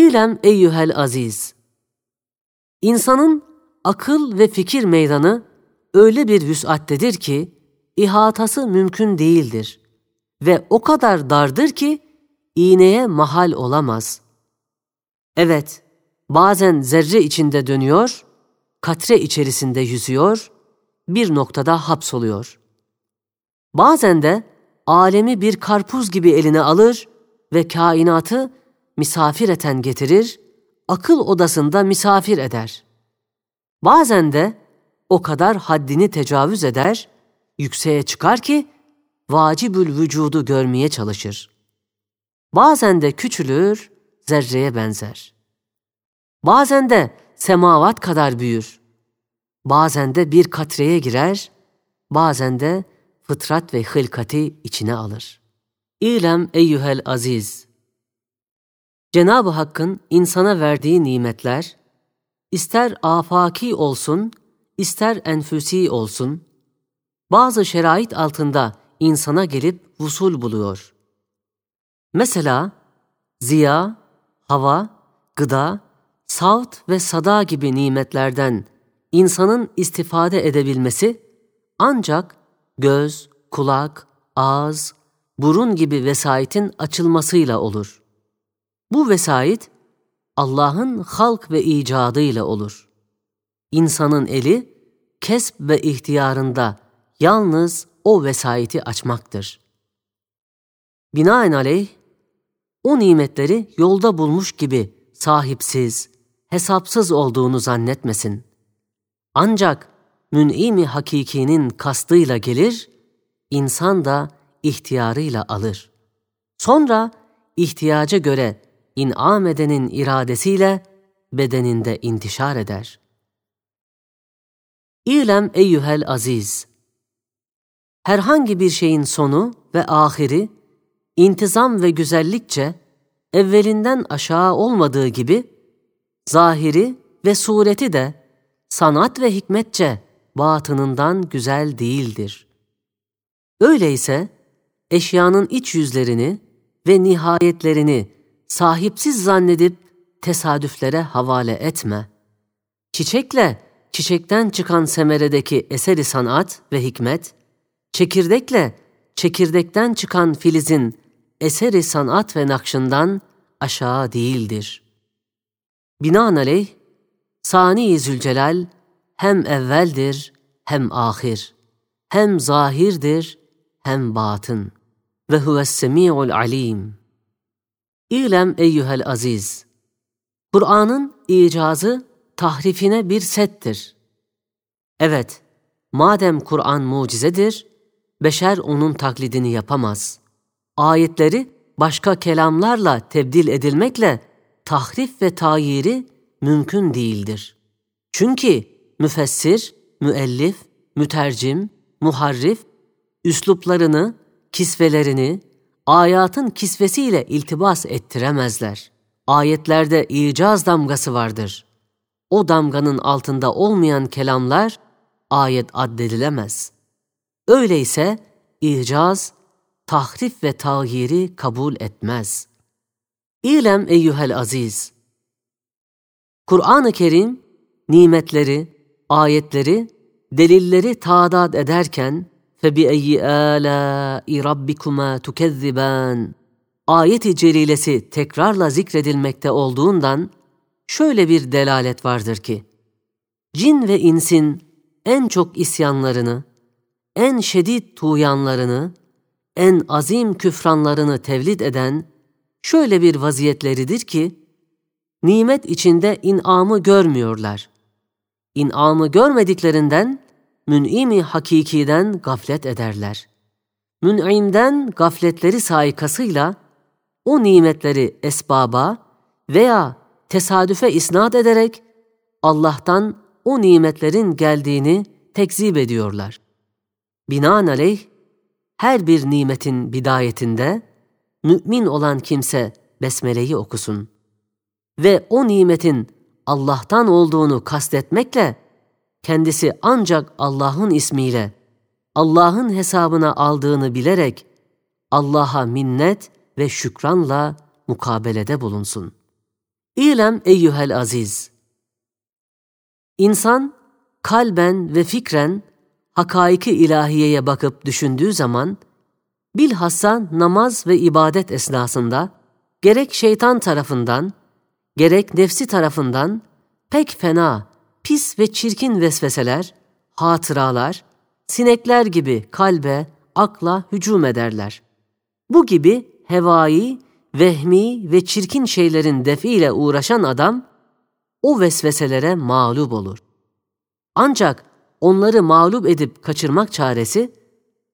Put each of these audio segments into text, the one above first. İ'lem eyyühel aziz. İnsanın akıl ve fikir meydanı öyle bir vüsattedir ki ihatası mümkün değildir ve o kadar dardır ki iğneye mahal olamaz. Evet, bazen zerre içinde dönüyor, katre içerisinde yüzüyor, bir noktada hapsoluyor. Bazen de alemi bir karpuz gibi eline alır ve kainatı misafireten getirir, akıl odasında misafir eder. Bazen de o kadar haddini tecavüz eder, yükseğe çıkar ki vacibül vücudu görmeye çalışır. Bazen de küçülür, zerreye benzer. Bazen de semavat kadar büyür. Bazen de bir katreye girer, bazen de fıtrat ve hılkati içine alır. İ'lem eyyühel aziz. Cenab-ı Hakk'ın insana verdiği nimetler, ister afaki olsun, ister enfüsi olsun, bazı şerait altında insana gelip vusul buluyor. Mesela ziya, hava, gıda, savt ve sada gibi nimetlerden insanın istifade edebilmesi ancak göz, kulak, ağız, burun gibi vesaitin açılmasıyla olur. Bu vesait Allah'ın halk ve icadıyla olur. İnsanın eli kesb ve ihtiyarında yalnız o vesaiti açmaktır. Binaenaleyh o nimetleri yolda bulmuş gibi sahipsiz, hesapsız olduğunu zannetmesin. Ancak mün'im-i hakikinin kastıyla gelir, insan da ihtiyarıyla alır. Sonra ihtiyaca göre in'am edenin iradesiyle bedeninde intişar eder. İ'lem eyyühel aziz. Herhangi bir şeyin sonu ve ahiri, intizam ve güzellikçe evvelinden aşağı olmadığı gibi, zahiri ve sureti de sanat ve hikmetçe batınından güzel değildir. Öyleyse eşyanın iç yüzlerini ve nihayetlerini sahipsiz zannedip tesadüflere havale etme. Çiçekle çiçekten çıkan semeredeki eseri sanat ve hikmet, çekirdekle çekirdekten çıkan filizin eseri sanat ve nakşından aşağı değildir. Binaenaleyh, Sani-i Zülcelal hem evveldir, hem ahir, hem zahirdir, hem batın. Ve huves-semi'ul alim. İ'lem eyyühel aziz. Kur'an'ın icazı tahrifine bir settir. Evet, madem Kur'an mucizedir, beşer onun taklidini yapamaz. Ayetleri başka kelamlarla tebdil edilmekle tahrif ve tayiri mümkün değildir. Çünkü müfessir, müellif, mütercim, muharrif, üsluplarını, kisvelerini, ayatın kisvesiyle iltibas ettiremezler. Ayetlerde icaz damgası vardır. O damganın altında olmayan kelamlar ayet addedilemez. Öyleyse icaz, tahrif ve tağyiri kabul etmez. İ'lem eyyühel aziz. Kur'an-ı Kerim, nimetleri, ayetleri, delilleri tadat ederken فَبِأَيِّ آلَاءِ رَبِّكُمَا تُكَذِّبَانِ ayet-i celilesi tekrarla zikredilmekte olduğundan şöyle bir delalet vardır ki, cin ve insin en çok isyanlarını, en şedid tuğyanlarını, en azim küfranlarını tevlid eden şöyle bir vaziyetleridir ki, nimet içinde in'amı görmüyorlar. İn'amı görmediklerinden, mün'im-i hakikiden gaflet ederler. Mün'imden gafletleri saikasıyla o nimetleri esbaba veya tesadüfe isnat ederek Allah'tan o nimetlerin geldiğini tekzip ediyorlar. Binaenaleyh, her bir nimetin bidayetinde mümin olan kimse besmeleyi okusun ve o nimetin Allah'tan olduğunu kastetmekle kendisi ancak Allah'ın ismiyle, Allah'ın hesabına aldığını bilerek Allah'a minnet ve şükranla mukabelede bulunsun. İ'lem eyyuhel aziz. İnsan kalben ve fikren hakaiki ilahiyeye bakıp düşündüğü zaman, bilhassa namaz ve ibadet esnasında gerek şeytan tarafından, gerek nefsi tarafından pek fena, pis ve çirkin vesveseler, hatıralar, sinekler gibi kalbe, akla hücum ederler. Bu gibi hevai, vehmi ve çirkin şeylerin defiyle uğraşan adam, o vesveselere mağlup olur. Ancak onları mağlup edip kaçırmak çaresi,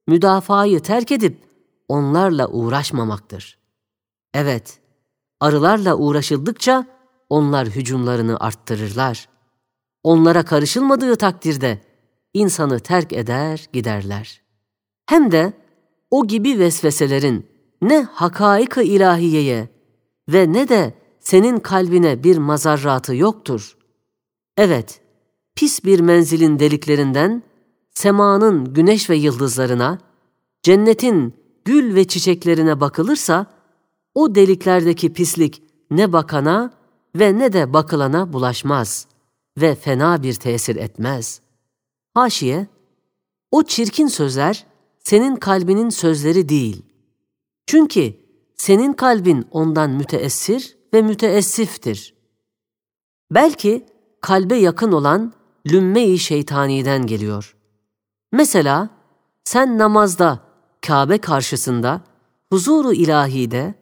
müdafaayı terk edip onlarla uğraşmamaktır. Evet, arılarla uğraşıldıkça onlar hücumlarını arttırırlar. Onlara karışılmadığı takdirde insanı terk eder giderler. Hem de o gibi vesveselerin ne hakaik-i ilahiyeye ve ne de senin kalbine bir mazarratı yoktur. Evet, pis bir menzilin deliklerinden semanın güneş ve yıldızlarına, cennetin gül ve çiçeklerine bakılırsa, o deliklerdeki pislik ne bakana ve ne de bakılana bulaşmaz ve fena bir tesir etmez. Haşiye, o çirkin sözler senin kalbinin sözleri değil. Çünkü senin kalbin ondan müteessir ve müteessiftir. Belki kalbe yakın olan lümme-i şeytaniden geliyor. Mesela sen namazda, Kabe karşısında, huzur-u ilahide,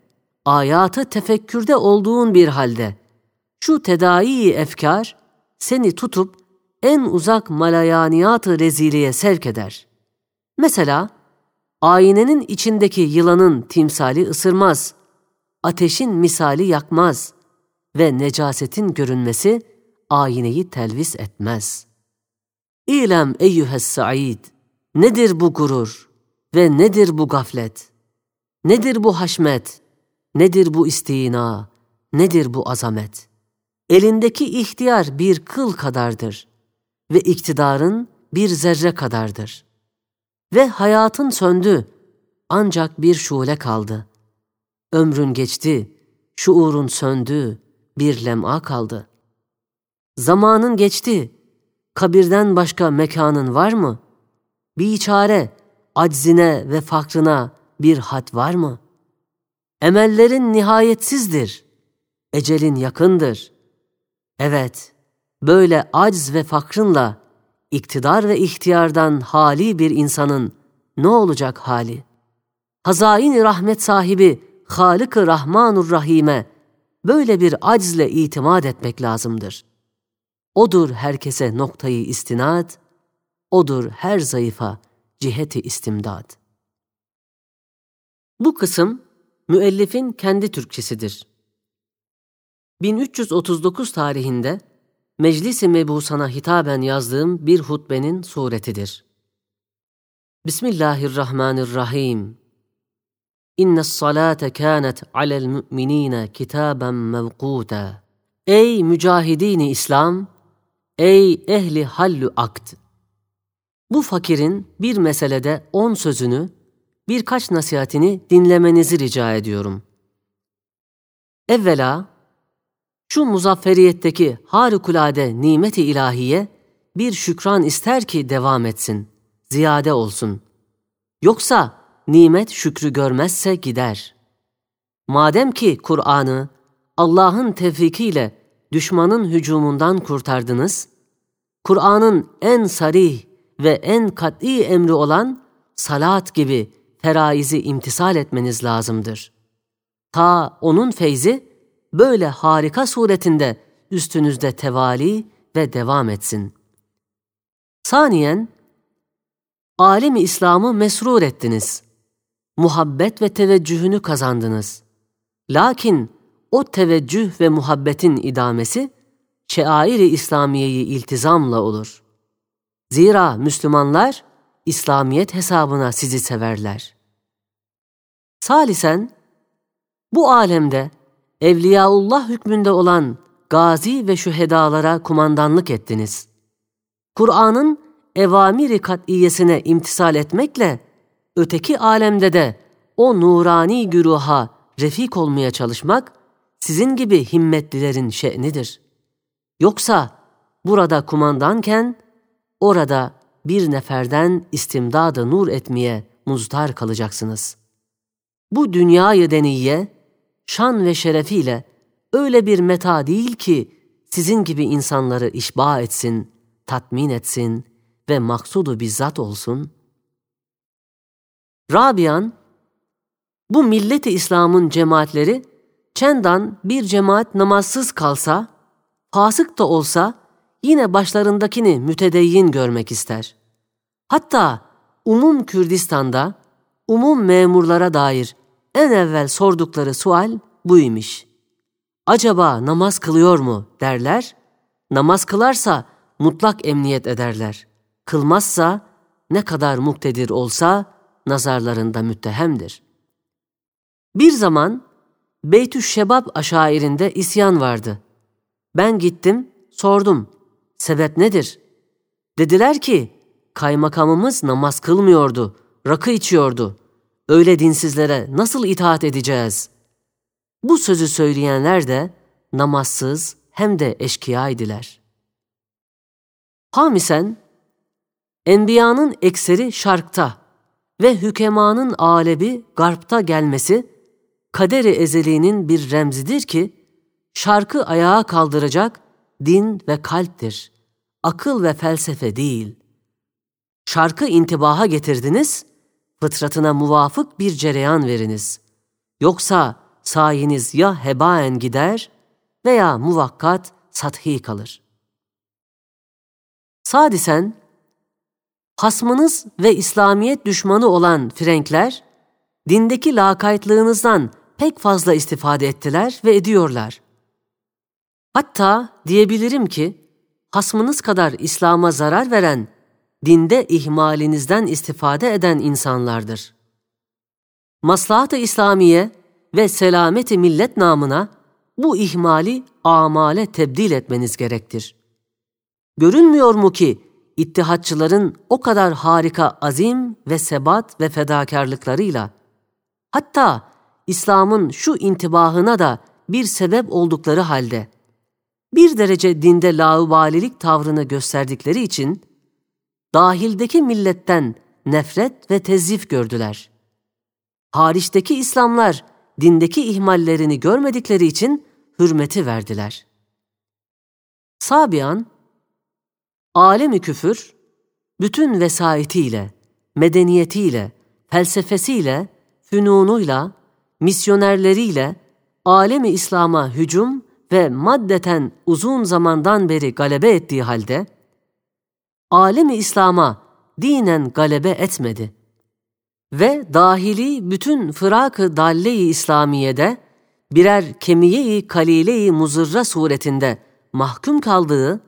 ayatı tefekkürde olduğun bir halde, şu tedai-i efkar seni tutup en uzak malayaniyat-ı reziliye sevk eder. Mesela, aynenin içindeki yılanın timsali ısırmaz, ateşin misali yakmaz ve necasetin görünmesi ayneyi telvis etmez. İ'lem eyyühes sa'id, nedir bu gurur ve nedir bu gaflet? Nedir bu haşmet? Nedir bu istina? Nedir bu azamet? Elindeki ihtiyar bir kıl kadardır ve iktidarın bir zerre kadardır. Ve hayatın söndü, ancak bir şule kaldı. Ömrün geçti, şuurun söndü, bir lem'a kaldı. Zamanın geçti, kabirden başka mekanın var mı? Biçare, aczine ve fakrına bir hat var mı? Emellerin nihayetsizdir, ecelin yakındır. Evet, böyle acz ve fakrınla, İktidar ve ihtiyardan hali bir insanın ne olacak hali? Hazain-i rahmet sahibi Halık-ı Rahman-ı Rahim'e böyle bir aczle itimat etmek lazımdır. Odur herkese noktayı istinad, odur her zayıfa ciheti istimdad. Bu kısım müellifin kendi Türkçesidir. 1339 tarihinde Meclis-i Mebusana hitaben yazdığım bir hutbenin suretidir. Bismillahirrahmanirrahim. İnne's salate kânet alel müminîne kitâben mevkûta. Ey mücahidîn-i İslam, ey ehli hallü akd. Bu fakirin bir meselede 10 sözünü, birkaç nasihatini dinlemenizi rica ediyorum. Evvela, şu muzafferiyetteki harikulade nimet-i ilahiye bir şükran ister ki devam etsin, ziyade olsun. Yoksa nimet şükrü görmezse gider. Madem ki Kur'an'ı Allah'ın tevfikiyle düşmanın hücumundan kurtardınız, Kur'an'ın en sarih ve en kat'i emri olan salat gibi feraizi imtisal etmeniz lazımdır. Ta onun feyzi, böyle harika suretinde üstünüzde tevali ve devam etsin. Saniyen, alemi İslam'ı mesrur ettiniz. Muhabbet ve teveccühünü kazandınız. Lakin o teveccüh ve muhabbetin idamesi, şeair-i İslamiye'yi iltizamla olur. Zira Müslümanlar, İslamiyet hesabına sizi severler. Salisen, bu alemde, Evliyaullah hükmünde olan gazi ve şühedalara kumandanlık ettiniz. Kur'an'ın evamir-i kat'iyesine imtisal etmekle öteki alemde de o nurani güruha refik olmaya çalışmak sizin gibi himmetlilerin şe'nidir. Yoksa burada kumandanken, orada bir neferden istimdada nur etmeye muzdar kalacaksınız. Bu dünyayı deniye, şan ve şerefiyle öyle bir meta değil ki, sizin gibi insanları işba etsin, tatmin etsin ve maksudu bizzat olsun. Rabian, bu millet-i İslam'ın cemaatleri, çendan bir cemaat namazsız kalsa, fasık da olsa, yine başlarındakini mütedeyyin görmek ister. Hatta umum Kürdistan'da, umum memurlara dair en evvel sordukları sual buymuş. Acaba namaz kılıyor mu derler, namaz kılarsa mutlak emniyet ederler. Kılmazsa ne kadar muktedir olsa nazarlarında müttehemdir. Bir zaman Beytü'ş-Şebab aşairinde isyan vardı. Ben gittim, sordum, sebep nedir? Dediler ki, kaymakamımız namaz kılmıyordu, rakı içiyordu. Öyle dinsizlere nasıl itaat edeceğiz? Bu sözü söyleyenler de namazsız hem de eşkıya idiler. Hamisen, Enbiya'nın ekseri şarkta ve hükemanın âlebi garpta gelmesi, kader-i ezeliğinin bir remzidir ki, şarkı ayağa kaldıracak din ve kalptir, akıl ve felsefe değil. Şarkı intibaha getirdiniz, fıtratına muvafık bir cereyan veriniz. Yoksa sayeniz ya hebaen gider veya muvakkat sathi kalır. Sadisen, hasmınız ve İslamiyet düşmanı olan Frenkler, dindeki lakaytlığınızdan pek fazla istifade ettiler ve ediyorlar. Hatta diyebilirim ki, hasmınız kadar İslam'a zarar veren, dinde ihmalinizden istifade eden insanlardır. Maslahat-ı İslamiye ve selamet-i millet namına bu ihmali amale tebdil etmeniz gerektir. Görünmüyor mu ki, ittihatçıların o kadar harika azim ve sebat ve fedakarlıklarıyla, hatta İslam'ın şu intibahına da bir sebep oldukları halde, bir derece dinde laubalilik tavrını gösterdikleri için, dahildeki milletten nefret ve tezzif gördüler. Hariçteki İslamlar, dindeki ihmallerini görmedikleri için hürmeti verdiler. Sabian, alem-i küfür, bütün vesayetiyle, medeniyetiyle, felsefesiyle, fünunuyla, misyonerleriyle, alem-i İslam'a hücum ve maddeten uzun zamandan beri galebe ettiği halde, alem-i İslam'a dinen galebe etmedi ve dahili bütün fırak-ı dalle-i İslamiye'de birer kemiye-i kalile-i muzırra suretinde mahkum kaldığı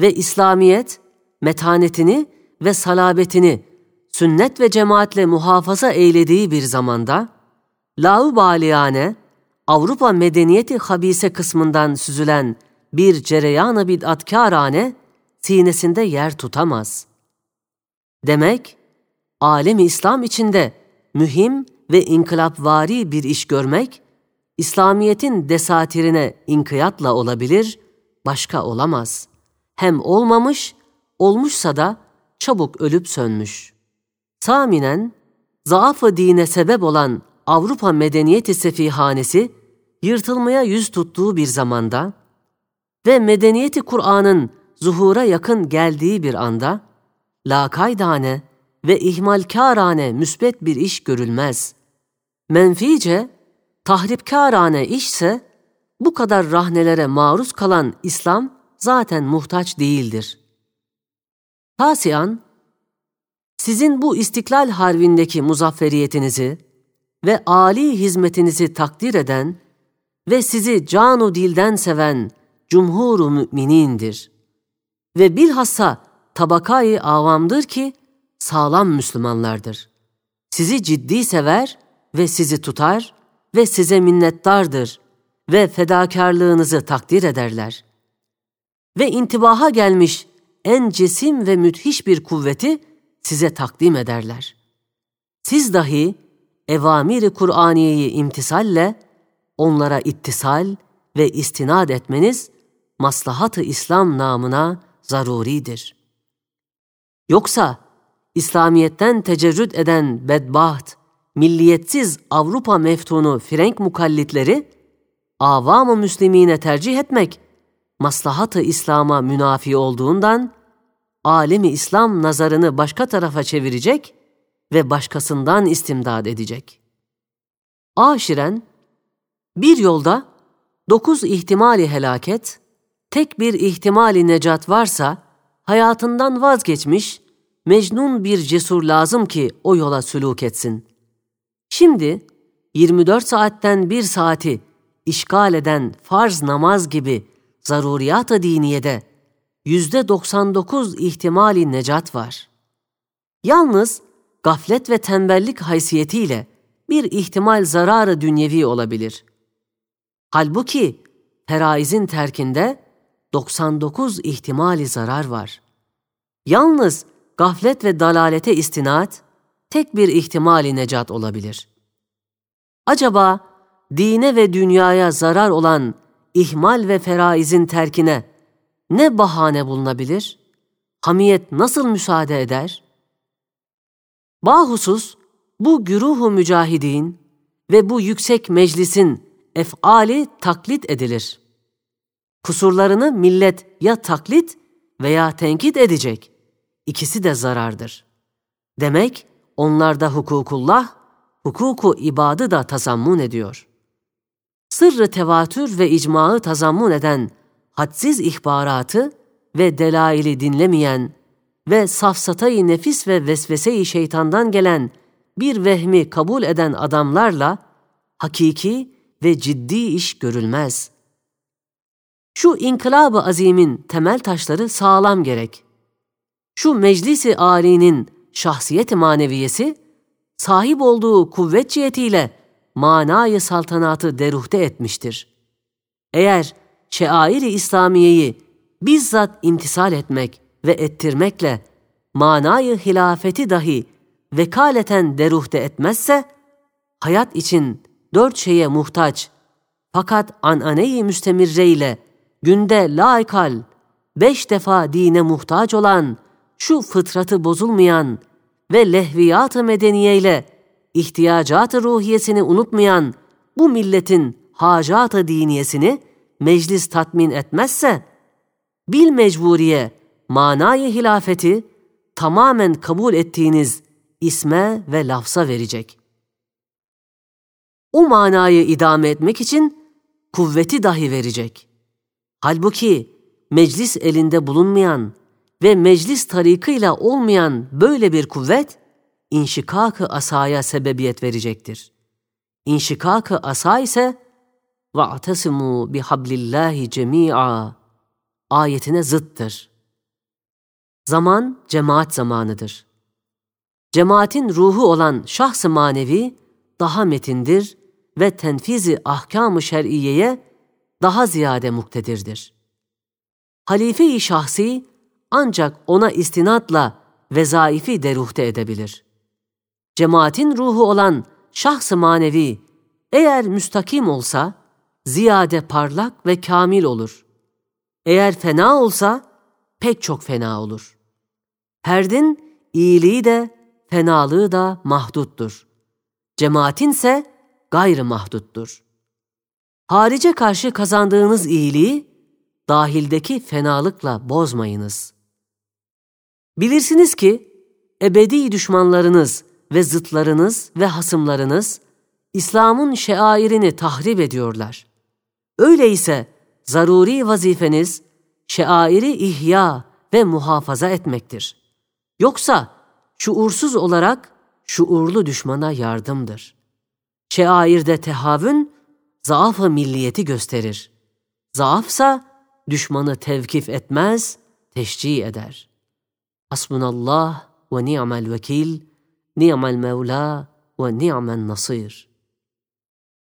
ve İslamiyet metanetini ve salabetini sünnet ve cemaatle muhafaza eylediği bir zamanda, laubaliyane, Avrupa medeniyeti habise kısmından süzülen bir cereyan-ı bid'atkârane sinesinde yer tutamaz. Demek, alem-i İslam içinde mühim ve inkılapvari bir iş görmek, İslamiyet'in desatirine inkiyatla olabilir, başka olamaz. Hem olmamış, olmuşsa da çabuk ölüp sönmüş. Saminen, zaaf-ı dine sebep olan Avrupa medeniyeti sefihanesi yırtılmaya yüz tuttuğu bir zamanda ve medeniyeti Kur'an'ın zuhura yakın geldiği bir anda, lakaydane ve ihmalkârane müsbet bir iş görülmez. Menfice, tahripkârane işse, bu kadar rahnelere maruz kalan İslam zaten muhtaç değildir. Tasian, sizin bu İstiklal Harbi'ndeki muzafferiyetinizi ve âli hizmetinizi takdir eden ve sizi canu dilden seven cumhur-u mü'minindir ve bilhassa tabakayı avamdır ki sağlam Müslümanlardır. Sizi ciddi sever ve sizi tutar ve size minnettardır ve fedakarlığınızı takdir ederler. Ve intibaha gelmiş en cesim ve müthiş bir kuvveti size takdim ederler. Siz dahi evamir-i Kur'aniye'yi imtisalle onlara ittisal ve istinad etmeniz maslahat-ı İslam namına zaruridir. Yoksa İslamiyet'ten tecerrüt eden bedbaht, milliyetsiz Avrupa meftunu Frenk mukallitleri, avam-ı müslimine tercih etmek, maslahat-ı İslam'a münafi olduğundan, alemi İslam nazarını başka tarafa çevirecek ve başkasından istimdad edecek. Aşiren, bir yolda 9 ihtimali helaket, tek bir ihtimali necat varsa, hayatından vazgeçmiş, mecnun bir cesur lazım ki o yola sülûk etsin. Şimdi 24 saatten 1 saati işgal eden farz namaz gibi zaruriyat-ı diniyede %99 ihtimali necat var. Yalnız gaflet ve tembellik haysiyetiyle bir ihtimal zararı dünyevi olabilir. Halbuki feraizin terkinde 99 ihtimali zarar var. Yalnız gaflet ve dalalete istinat, tek bir ihtimali necat olabilir. Acaba dine ve dünyaya zarar olan ihmal ve feraizin terkine ne bahane bulunabilir? Hamiyet nasıl müsaade eder? Bahusus bu güruh-u mücahidin ve bu yüksek meclisin ef'ali taklit edilir. Kusurlarını millet ya taklit veya tenkit edecek. İkisi de zarardır. Demek onlarda hukukullah, hukuku ibadı da tazammun ediyor. Sırrı tevatür ve icmağı tazammun eden hadsiz ihbaratı ve delaili dinlemeyen ve safsatayı nefis ve vesveseyi şeytandan gelen bir vehmi kabul eden adamlarla hakiki ve ciddi iş görülmez. Şu inkılab-ı azimin temel taşları sağlam gerek. Şu meclis-i âlinin şahsiyet-i maneviyesi, sahip olduğu kuvvet cihetiyle manayı saltanatı deruhte etmiştir. Eğer şeair-i İslamiye'yi bizzat imtisal etmek ve ettirmekle manayı hilafeti dahi vekaleten deruhte etmezse, hayat için 4 şeye muhtaç, fakat anane-i müstemirre ile günde laikal 5 defa dine muhtaç olan şu fıtratı bozulmayan ve lehviyat-ı medeniyeyle ihtiyacat-ı ruhiyesini unutmayan bu milletin hacat-ı diniyesini meclis tatmin etmezse, bil mecburiye manayı hilafeti tamamen kabul ettiğiniz isme ve lafza verecek. O manayı idame etmek için kuvveti dahi verecek. Halbuki meclis elinde bulunmayan ve meclis tarikıyla olmayan böyle bir kuvvet, inşikak-ı asaya sebebiyet verecektir. İnşikak-ı asa ise وَاَعْتَسِمُوا بِحَبْلِ اللّٰهِ جَمِيعًا ayetine zıttır. Zaman cemaat zamanıdır. Cemaatin ruhu olan şahs-ı manevi daha metindir ve tenfiz-i ahkam-ı şer'iyeye daha ziyade muktedirdir. Halife-i şahsi ancak ona istinadla vezaifi deruhte edebilir. Cemaatin ruhu olan şahs-ı manevi eğer müstakim olsa ziyade parlak ve kamil olur. Eğer fena olsa pek çok fena olur. Ferdin iyiliği de fenalığı da mahduttur. Cemaatinse gayrı mahduttur. Harice karşı kazandığınız iyiliği dahildeki fenalıkla bozmayınız. Bilirsiniz ki ebedi düşmanlarınız ve zıtlarınız ve hasımlarınız İslam'ın şairini tahrip ediyorlar. Öyleyse zaruri vazifeniz şairi ihya ve muhafaza etmektir. Yoksa şuursuz olarak şuurlu düşmana yardımdır. Şairde tehavün zaaf-ı milliyeti gösterir. Zaafsa düşmanı tevkif etmez, teşcih eder. Hasbunallah ve ni'mel vekil, ni'mel mevla ve ni'men nasir.